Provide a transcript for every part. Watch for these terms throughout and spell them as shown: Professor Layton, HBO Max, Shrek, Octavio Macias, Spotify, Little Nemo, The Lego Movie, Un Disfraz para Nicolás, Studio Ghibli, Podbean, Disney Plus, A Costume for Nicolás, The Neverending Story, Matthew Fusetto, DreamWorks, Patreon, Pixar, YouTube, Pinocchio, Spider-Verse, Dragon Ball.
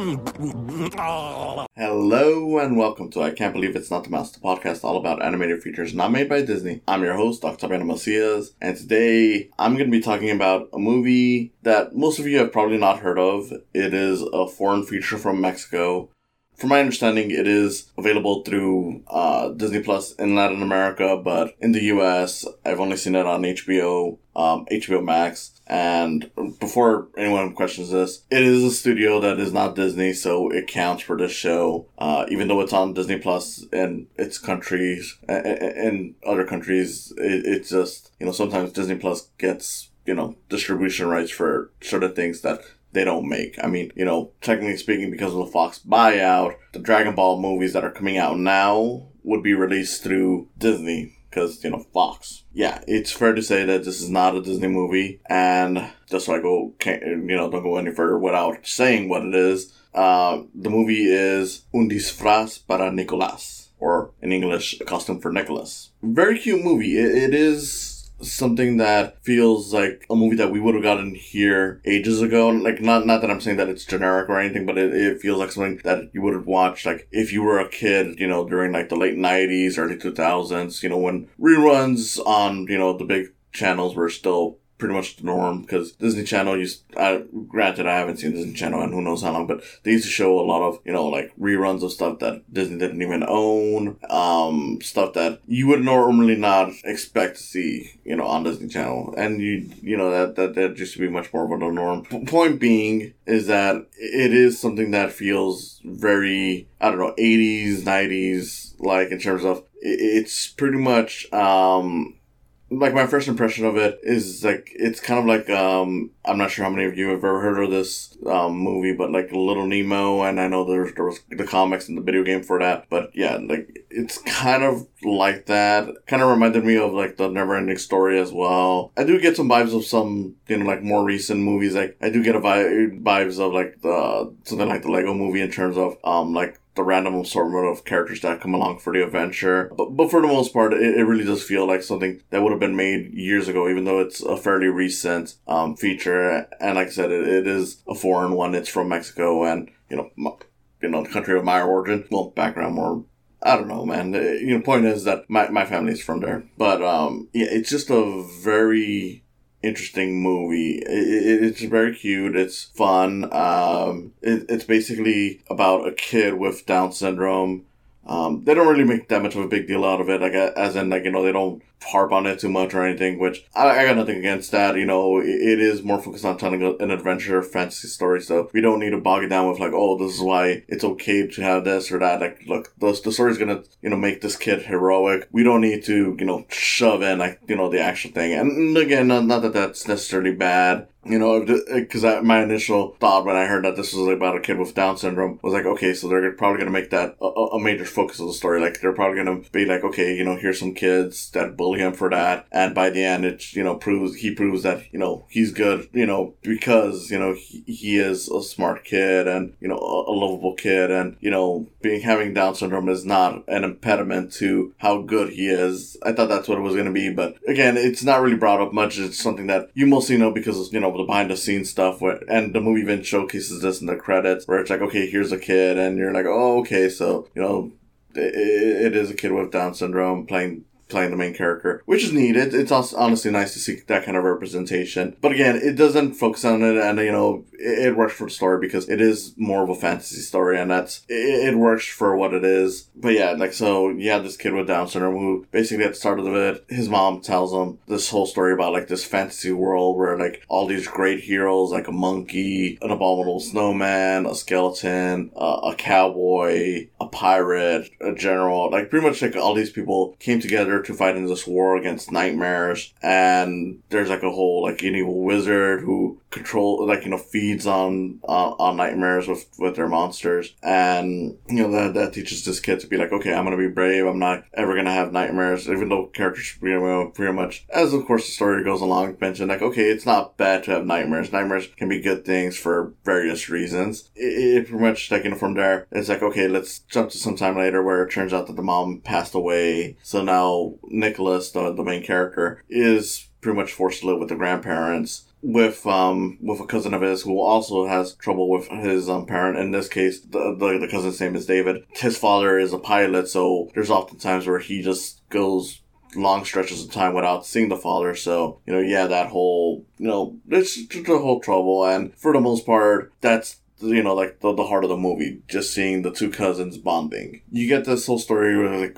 Hello and welcome to I Can't Believe It's Not the Mouse, the podcast all about animated features not made by Disney. I'm your host, Octavio Macias, and today I'm going to be talking about a movie that most of you have probably not heard of. It is a foreign feature from Mexico. From my understanding, it is available through Disney Plus in Latin America, but in the US, I've only seen it on HBO, HBO Max. And before anyone questions this, it is a studio that is not Disney, so it counts for this show. Even though it's on Disney Plus in its countries, in other countries, it's just, you know, sometimes Disney Plus gets, you know, distribution rights for certain things that they don't make. I mean, you know, technically speaking, because of the Fox buyout, the Dragon Ball movies that are coming out now would be released through Disney. Because, you know, Fox. Yeah, it's fair to say that this is not a Disney movie. And just so I don't go any further without saying what it is. The movie is Un Disfraz para Nicolás. Or in English, A Costume for Nicolás. Very cute movie. It is something that feels like a movie that we would have gotten here ages ago. Like, not that I'm saying that it's generic or anything, but it feels like something that you would have watched, like, if you were a kid, you know, during, like, the late 90s, early 2000s, you know, when reruns on, you know, the big channels were still pretty much the norm, because Disney Channel granted, I haven't seen Disney Channel in who knows how long, but they used to show a lot of, you know, like, reruns of stuff that Disney didn't even own, stuff that you would normally not expect to see, you know, on Disney Channel, and you know, that used to be much more of a norm. Point being is that it is something that feels very, I don't know, 80s, 90s, like, in terms of, it's pretty much, like, my first impression of it is, like, it's kind of like, I'm not sure how many of you have ever heard of this movie, but, like, Little Nemo, and I know there was the comics and the video game for that, but, yeah, like, it's kind of like that. Kind of reminded me of, like, The Neverending Story as well. I do get some vibes of some, you know, like, more recent movies. Like, I do get a vibes of, like, something like The Lego Movie in terms of, like, the random assortment of characters that come along for the adventure. But for the most part, it really does feel like something that would have been made years ago, even though it's a fairly recent feature. And like I said, it is a foreign one. It's from Mexico and, you know, the country of my origin. Well, background more, I don't know, man. You know, point is that my family's from there. But, yeah, it's just a very interesting movie. It's very cute. It's fun. It's basically about a kid with Down syndrome. They don't really make that much of a big deal out of it, like, as in, like, you know, they don't harp on it too much or anything, which I got nothing against that. You know, it is more focused on telling an adventure fantasy story, so we don't need to bog it down with, like, oh, this is why it's okay to have this or that. Like, look, the story's gonna, you know, make this kid heroic. We don't need to, you know, shove in, like, you know, the actual thing. And again, not that that's necessarily bad. You know, because my initial thought when I heard that this was about a kid with Down syndrome was like, okay, so they're probably going to make that a major focus of the story. Like, they're probably going to be like, okay, you know, here's some kids that bully him for that. And by the end, it, you know, proves that, you know, he's good, you know, because, you know, he is a smart kid and, you know, a lovable kid. And, you know, having Down syndrome is not an impediment to how good he is. I thought that's what it was going to be. But again, it's not really brought up much. It's something that you mostly know because, you know, the behind-the-scenes stuff, and the movie even showcases this in the credits, where it's like, okay, here's a kid, and you're like, oh, okay, so, you know, it is a kid with Down syndrome playing the main character, which is neat. It's also honestly nice to see that kind of representation. But again, it doesn't focus on it, and, you know, it works for the story because it is more of a fantasy story, and that's it works for what it is. But yeah, like, so you have this kid with Down syndrome who basically at the start of it, his mom tells him this whole story about, like, this fantasy world where, like, all these great heroes, like a monkey, an abominable snowman, a skeleton, a cowboy, a pirate, a general, like, pretty much, like, all these people came together to fight in this war against nightmares, and there's, like, a whole, like, an evil wizard who feeds on nightmares with their monsters, and, you know, that teaches this kid to be like, okay, I'm gonna be brave, I'm not ever gonna have nightmares, even though characters, you know, pretty much, as of course the story goes along, mention, like, okay, it's not bad to have nightmares can be good things for various reasons. It pretty much, like, you know, from there, it's like, okay, let's jump to some time later where it turns out that the mom passed away, so now Nicolás, the main character, is pretty much forced to live with the grandparents. with a cousin of his who also has trouble with his parent. In this case, the cousin's name is David. His father is a pilot, so there's often times where he just goes long stretches of time without seeing the father. So, it's the whole trouble. And for the most part, that's, the heart of the movie, just seeing the two cousins bonding. You get this whole story where,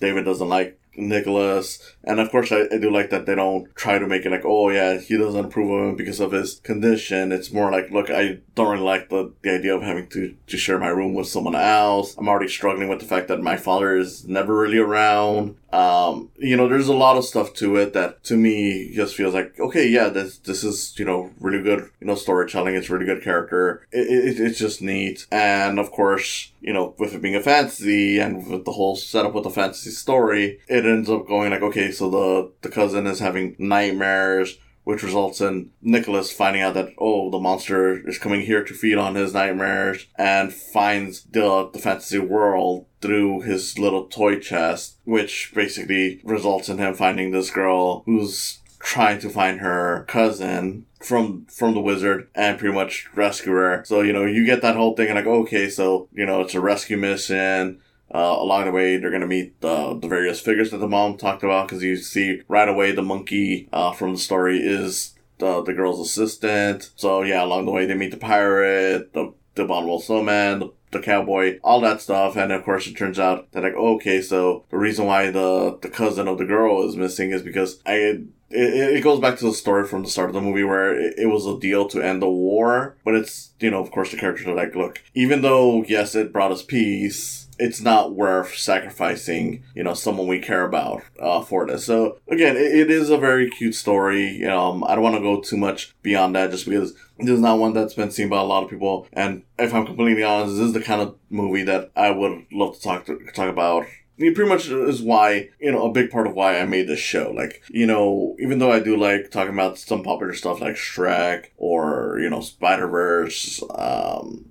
David doesn't like Nicholas, and of course I do like that they don't try to make it like, oh yeah, he doesn't approve of him because of his condition. It's more like, look, I don't really like the idea of having to share my room with someone else. I'm already struggling with the fact that my father is never really around. There's a lot of stuff to it that to me just feels like, okay, yeah, this is, really good, storytelling. It's really good character. It's just neat. And of course, with it being a fantasy and with the whole setup with the fantasy story, it ends up going like, okay, so the cousin is having nightmares, which results in Nicholas finding out that, oh, the monster is coming here to feed on his nightmares, and finds the fantasy world through his little toy chest, which basically results in him finding this girl who's trying to find her cousin from the wizard and pretty much rescue her. So, you get that whole thing and like, okay, so, it's a rescue mission. Along the way, they're going to meet the various figures that the mom talked about, because you see right away the monkey from the story is the girl's assistant. So, yeah, along the way, they meet the pirate, the abominable snowman, the cowboy, all that stuff. And, of course, it turns out that, like, okay, so the reason why the cousin of the girl is missing is because it goes back to the story from the start of the movie where it was a deal to end the war. But it's, of course, the characters are like, look, even though, yes, it brought us peace, it's not worth sacrificing, someone we care about for this. So, again, it is a very cute story. I don't want to go too much beyond that just because this is not one that's been seen by a lot of people. And if I'm completely honest, this is the kind of movie that I would love to talk about. It pretty much is why, a big part of why I made this show. Like, even though I do like talking about some popular stuff like Shrek or, Spider-Verse,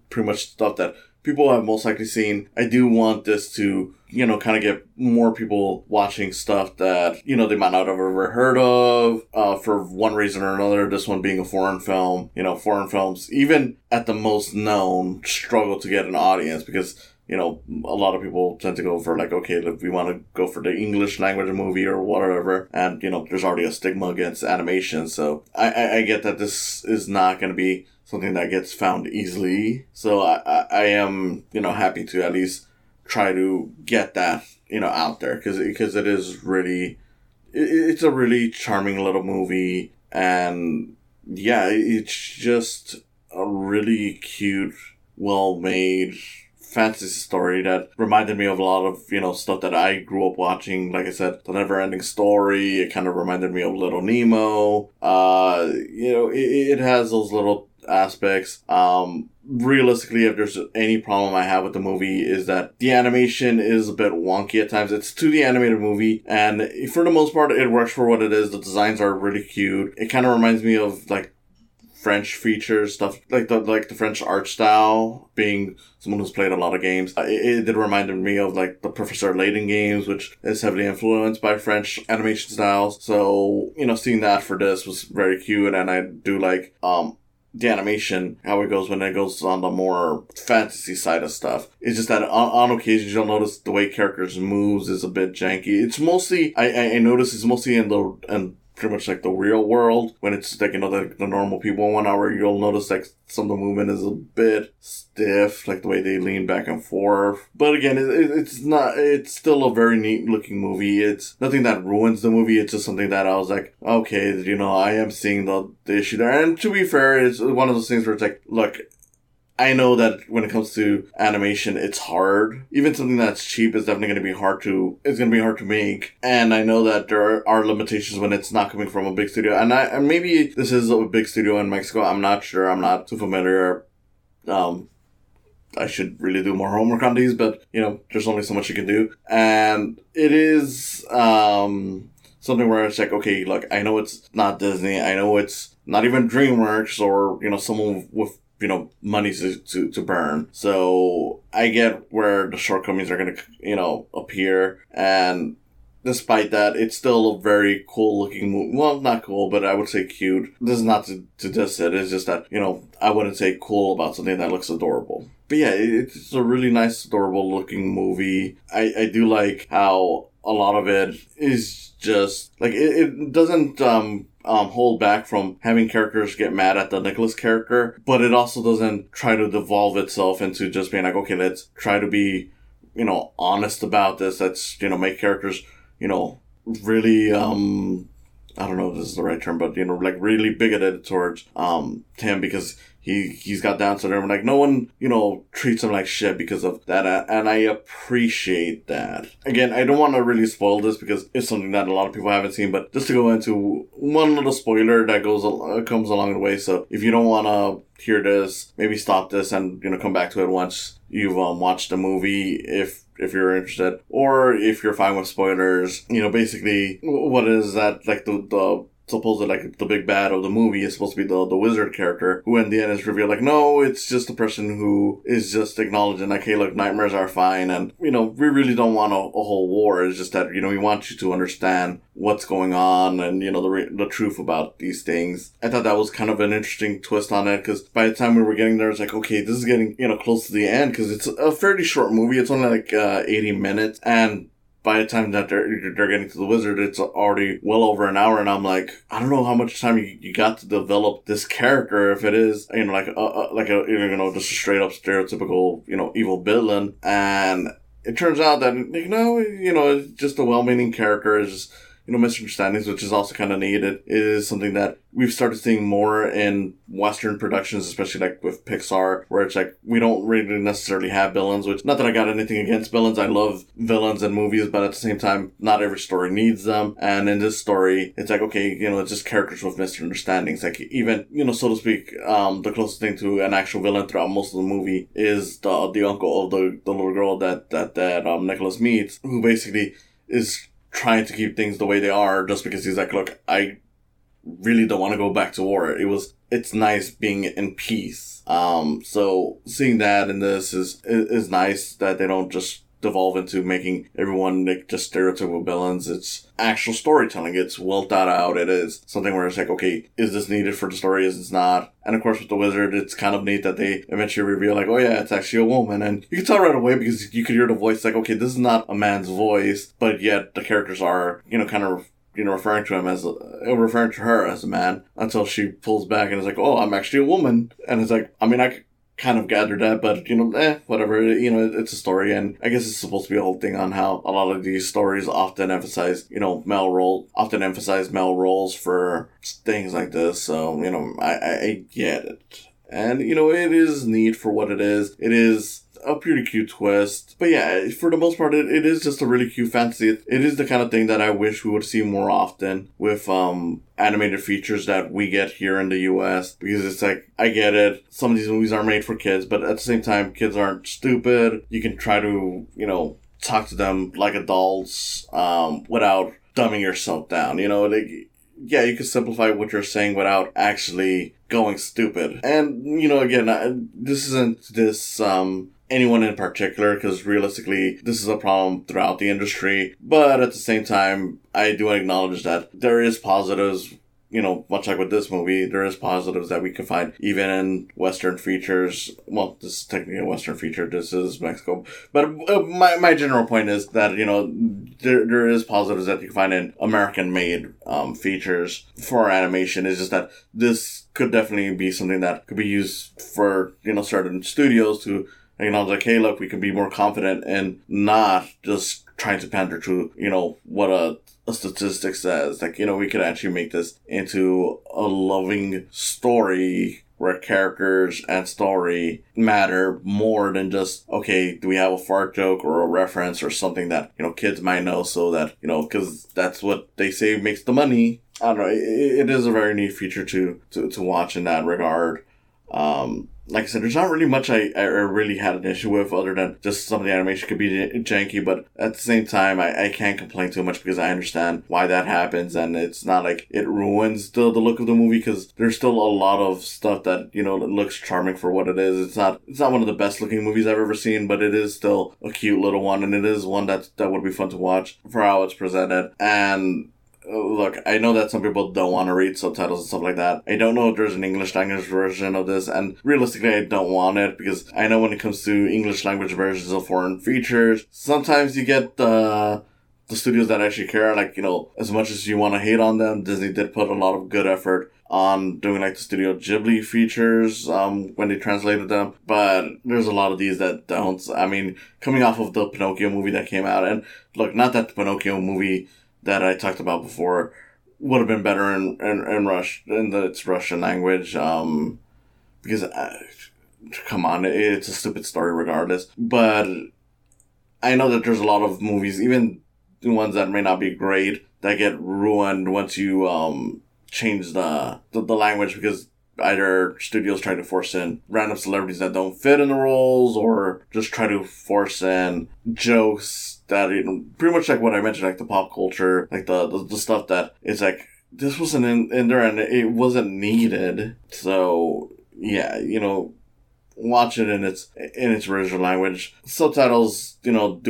pretty much stuff that people have most likely seen, I do want this to, kind of get more people watching stuff that, they might not have ever heard of, for one reason or another, this one being a foreign film. Foreign films, even at the most known, struggle to get an audience because, a lot of people tend to go for like, okay, look, we want to go for the English language movie or whatever. And, there's already a stigma against animation. So I get that this is not going to be something that gets found easily. So I am, happy to at least try to get that, out there. Because it is really, it's a really charming little movie. And yeah, it's just a really cute, well-made fantasy story that reminded me of a lot of, stuff that I grew up watching. Like I said, The Neverending Story. It kind of reminded me of Little Nemo. It has those little aspects. Realistically, if there's any problem I have with the movie, is that the animation is a bit wonky at times. It's 2D animated movie, and for the most part, it works for what it is. The designs are really cute. It kind of reminds me of, like, French features, stuff like the French art style. Being someone who's played a lot of games, it did remind me of like the Professor Layton games, which is heavily influenced by French animation styles. So seeing that for this was very cute, and I do like the animation, how it goes when it goes on the more fantasy side of stuff. It's just that on occasions you'll notice the way characters moves is a bit janky. It's mostly I notice it's mostly in pretty much like the real world. When it's like the normal people 1 hour, you'll notice like some of the movement is a bit stiff, like the way they lean back and forth. But again, it's still a very neat looking movie. It's nothing that ruins the movie. It's just something that I was like, okay, I am seeing the issue there. And to be fair, it's one of those things where it's like, look, I know that when it comes to animation, it's hard. Even something that's cheap is definitely going to be hard to make. And I know that there are limitations when it's not coming from a big studio. And maybe this is a big studio in Mexico. I'm not sure. I'm not too familiar. I should really do more homework on these, but, there's only so much you can do. And it is something where it's like, okay, look, I know it's not Disney. I know it's not even DreamWorks or, someone with money to burn. So I get where the shortcomings are going to, appear. And despite that, it's still a very cool-looking movie. Well, not cool, but I would say cute. This is not to diss it. It's just that, you know, I wouldn't say cool about something that looks adorable. But yeah, it's a really nice, adorable-looking movie. I do like how a lot of it is just... like, it doesn't... hold back from having characters get mad at the Nicholas character, but it also doesn't try to devolve itself into just being like, okay, let's try to be, you know, honest about this. Let's, you know, make characters, you know, really, I don't know if this is the right term, but, you know, like really bigoted towards him because he's got Down syndrome. Like, no one, you know, treats him like shit because of that, and I appreciate that. Again, I don't want to really spoil this because it's something that a lot of people haven't seen, but just to go into one little spoiler that comes along the way, so if you don't want to hear this, maybe stop this and, you know, come back to it once you've watched the movie, if you're interested, or if you're fine with spoilers. You know, basically, what is that, like, the supposed, like, the big bad of the movie is supposed to be the wizard character, who in the end is revealed, like, no, it's just the person who is just acknowledging, like, hey, look, nightmares are fine, and, you know, we really don't want a whole war. It's just that, you know, we want you to understand what's going on and, you know, the truth about these things. I thought that was kind of an interesting twist on it, because by the time we were getting there, it's like, okay, this is getting, you know, close to the end, because it's a fairly short movie. It's only, like, 80 minutes, and by the time that they're getting to the wizard, it's already well over an hour, and I'm like, I don't know how much time you got to develop this character, if it is, you know, like a, you know, just a straight up stereotypical, you know, evil villain. And it turns out that, you know, it's just a well-meaning character, is just, you know, misunderstandings, which is also kind of needed. It is something that we've started seeing more in Western productions, especially like with Pixar, where it's like, we don't really necessarily have villains, which, not that I got anything against villains. I love villains in movies, but at the same time, not every story needs them. And in this story, it's like, okay, you know, it's just characters with misunderstandings. Like, even, you know, so to speak, the closest thing to an actual villain throughout most of the movie is the uncle of the little girl that Nicholas meets, who basically is trying to keep things the way they are, just because he's like, look, I really don't want to go back to war. It's nice being in peace. So seeing that in this is nice, that they don't just devolve into making everyone like just stereotypical villains. It's actual storytelling. It's well thought out. It is something where it's like, okay, is this needed for the story? Is this not? And of course, with the wizard, it's kind of neat that they eventually reveal, like, oh yeah, it's actually a woman. And you can tell right away because you could hear the voice, like, okay, this is not a man's voice, but yet the characters are, you know, kind of, you know, referring to her as a man, until she pulls back and is like, oh, I'm actually a woman. And it's like, I mean, I kind of gathered that, but, you know, whatever, you know, it's a story, and I guess it's supposed to be a whole thing on how a lot of these stories often emphasize male roles for things like this, so, you know, I get it. And, you know, it is neat for what it is. It is a pretty cute twist, but yeah, for the most part, it is just a really cute fantasy. It is the kind of thing that I wish we would see more often with animated features that we get here in the US, because it's like, I get it, some of these movies aren't made for kids, but at the same time, kids aren't stupid. You can try to, you know, talk to them like adults without dumbing yourself down, you know, like, yeah, you can simplify what you're saying without actually going stupid. And, you know, again, this isn't this anyone in particular, because realistically, this is a problem throughout the industry. But at the same time, I do acknowledge that there is positives, you know, much like with this movie, there is positives that we can find even in Western features. Well, this is technically a Western feature. This is Mexico. But my general point is that, you know, there is positives that you can find in American-made features for animation. It's just that this could definitely be something that could be used for, you know, certain studios to acknowledge, like, hey, look, we can be more confident and not just trying to pander to, you know, what a statistic says. Like, you know, we could actually make this into a loving story where characters and story matter more than just, okay, do we have a fart joke or a reference or something that, you know, kids might know, so that, you know, because that's what they say makes the money. I don't know, it is a very neat feature to watch in that regard. like I said, there's not really much I really had an issue with, other than just some of the animation could be janky, but at the same time, I can't complain too much because I understand why that happens, and it's not like it ruins the look of the movie, because there's still a lot of stuff that, you know, looks charming for what it is. It's not one of the best looking movies I've ever seen, but it is still a cute little one, and it is one that would be fun to watch for how it's presented. And look, I know that some people don't want to read subtitles and stuff like that. I don't know if there's an English language version of this, and realistically, I don't want it, because I know when it comes to English language versions of foreign features, sometimes you get the studios that actually care. Like, you know, as much as you want to hate on them, Disney did put a lot of good effort on doing, like, the Studio Ghibli features when they translated them, but there's a lot of these that don't. I mean, coming off of the Pinocchio movie that came out, and look, not that the Pinocchio movie that I talked about before would have been better in its Russian language, because come on, it's a stupid story regardless. But I know that there's a lot of movies, even the ones that may not be great, that get ruined once you change the language, because either studios try to force in random celebrities that don't fit in the roles, or just try to force in jokes that, you know, pretty much like what I mentioned, like the pop culture, like the stuff that it's like, this wasn't in there and it wasn't needed. So yeah, you know, watch it in its original language. Subtitles, do help.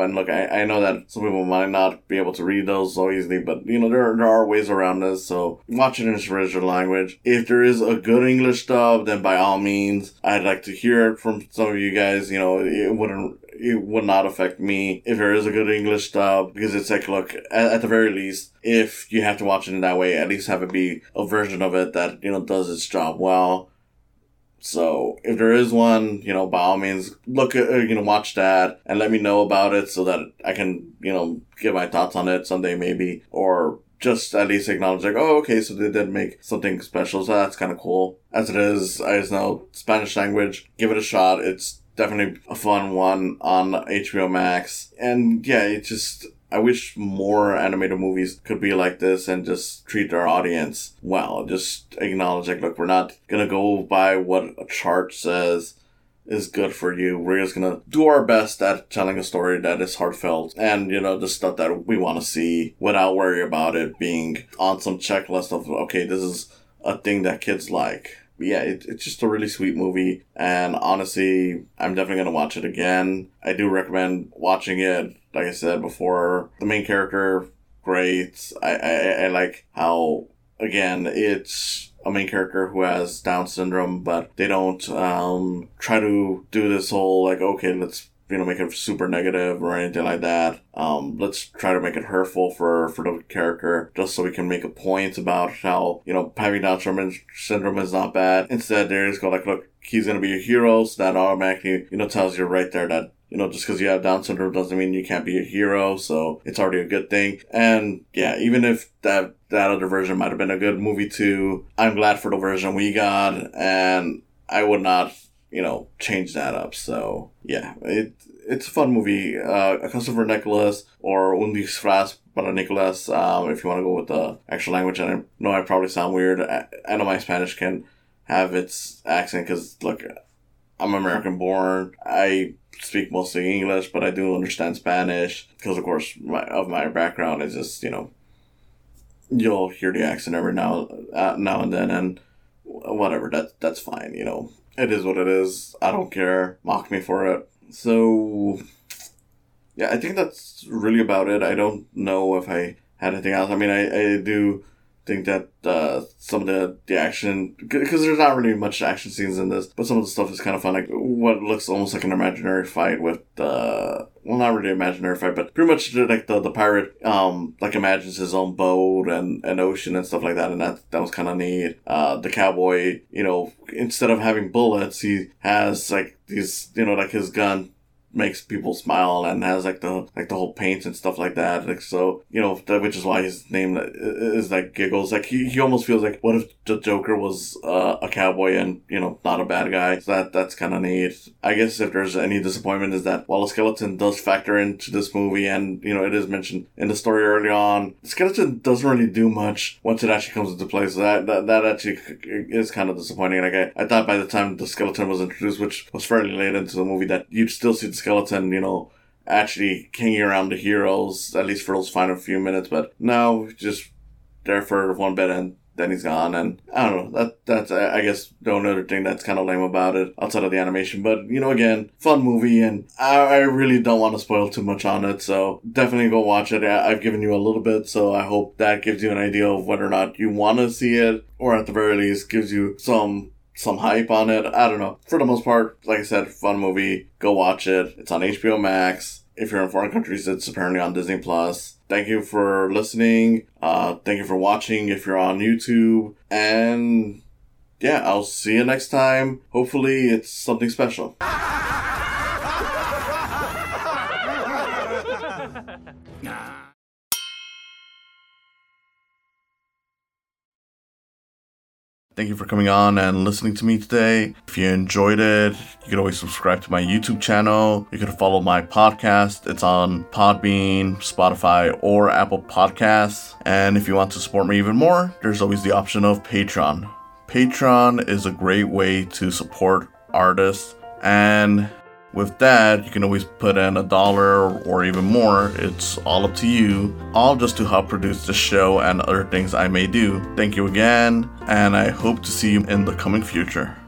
And look, I know that some people might not be able to read those so easily, but, you know, there are ways around this. So watch it in its original language. If there is a good English dub, then by all means, I'd like to hear it from some of you guys. You know, it would not affect me if there is a good English dub, because it's like, look, at the very least, if you have to watch it in that way, at least have it be a version of it that, you know, does its job well. So if there is one, you know, by all means, look at, watch that and let me know about it so that I can, you know, give my thoughts on it someday maybe, or just at least acknowledge, like, oh, okay, so they did make something special. So that's kind of cool. As it is, I just know Spanish language, give it a shot. It's definitely a fun one on HBO Max. And yeah, it just, I wish more animated movies could be like this and just treat their audience well. Just acknowledge, like, look, we're not going to go by what a chart says is good for you. We're just going to do our best at telling a story that is heartfelt and, you know, the stuff that we want to see without worry about it being on some checklist of, okay, this is a thing that kids like. Yeah, it's just a really sweet movie. And honestly, I'm definitely going to watch it again. I do recommend watching it. Like I said before, the main character, great. I like how, again, it's a main character who has Down syndrome, but they don't try to do this whole, like, okay, let's, you know, make it super negative or anything like that. Let's try to make it hurtful for the character, just so we can make a point about how, you know, having Down syndrome is not bad. Instead, they just go like, look, he's going to be a hero, so that automatically, you know, tells you right there that, you know, just because you have Down syndrome doesn't mean you can't be a hero, so it's already a good thing. And yeah, even if that other version might have been a good movie too, I'm glad for the version we got, and I would not, you know, change that up. So yeah, it's a fun movie. A Costume for Nicolás, or Un Disfraz para Nicolás, if you want to go with the actual language. And I know I probably sound weird. I know my Spanish can have its accent, because look, I'm American born. I speak mostly English, but I do understand Spanish, because of course my background is just, you know, you'll hear the accent every now and then, and whatever, that's fine. You know, it is what it is. I don't care. Mock me for it. So yeah, I think that's really about it. I don't know if I had anything else. I mean, I do think that some of the action, because there's not really much action scenes in this, but some of the stuff is kind of fun, like what looks almost like an imaginary fight with not really imaginary fight, but pretty much like the pirate like imagines his own boat and an ocean and stuff like that, and that was kind of neat. The cowboy, you know, instead of having bullets, he has like these, you know, like his gun makes people smile and has like the whole paints and stuff like that. Like, so, you know, which is why his name is like Giggles. Like he almost feels like, what if the Joker was a cowboy and, you know, not a bad guy? So that's kind of neat. I guess if there's any disappointment is that while a skeleton does factor into this movie and, you know, it is mentioned in the story early on, the skeleton doesn't really do much once it actually comes into play. So that actually is kind of disappointing. Like I thought by the time the skeleton was introduced, which was fairly late into the movie, that you'd still see the skeleton, you know, actually hanging around the heroes, at least for those final few minutes. But no, just there for one bit and then he's gone. And I don't know, that's I guess the only other thing that's kind of lame about it outside of the animation. But, you know, again, fun movie, and I really don't want to spoil too much on it, so definitely go watch it. I've given you a little bit, so I hope that gives you an idea of whether or not you want to see it, or at the very least gives you some hype on it. I don't know. For the most part, like I said, fun movie. Go watch it. It's on HBO Max. If you're in foreign countries, it's apparently on Disney+. Thank you for listening. Thank you for watching if you're on YouTube. And yeah, I'll see you next time. Hopefully it's something special. Thank you for coming on and listening to me today. If you enjoyed it, you can always subscribe to my YouTube channel. You can follow my podcast. It's on Podbean, Spotify, or Apple Podcasts. And if you want to support me even more, there's always the option of Patreon. Patreon is a great way to support artists. And with that, you can always put in $1 or even more. It's all up to you. All just to help produce the show and other things I may do. Thank you again, and I hope to see you in the coming future.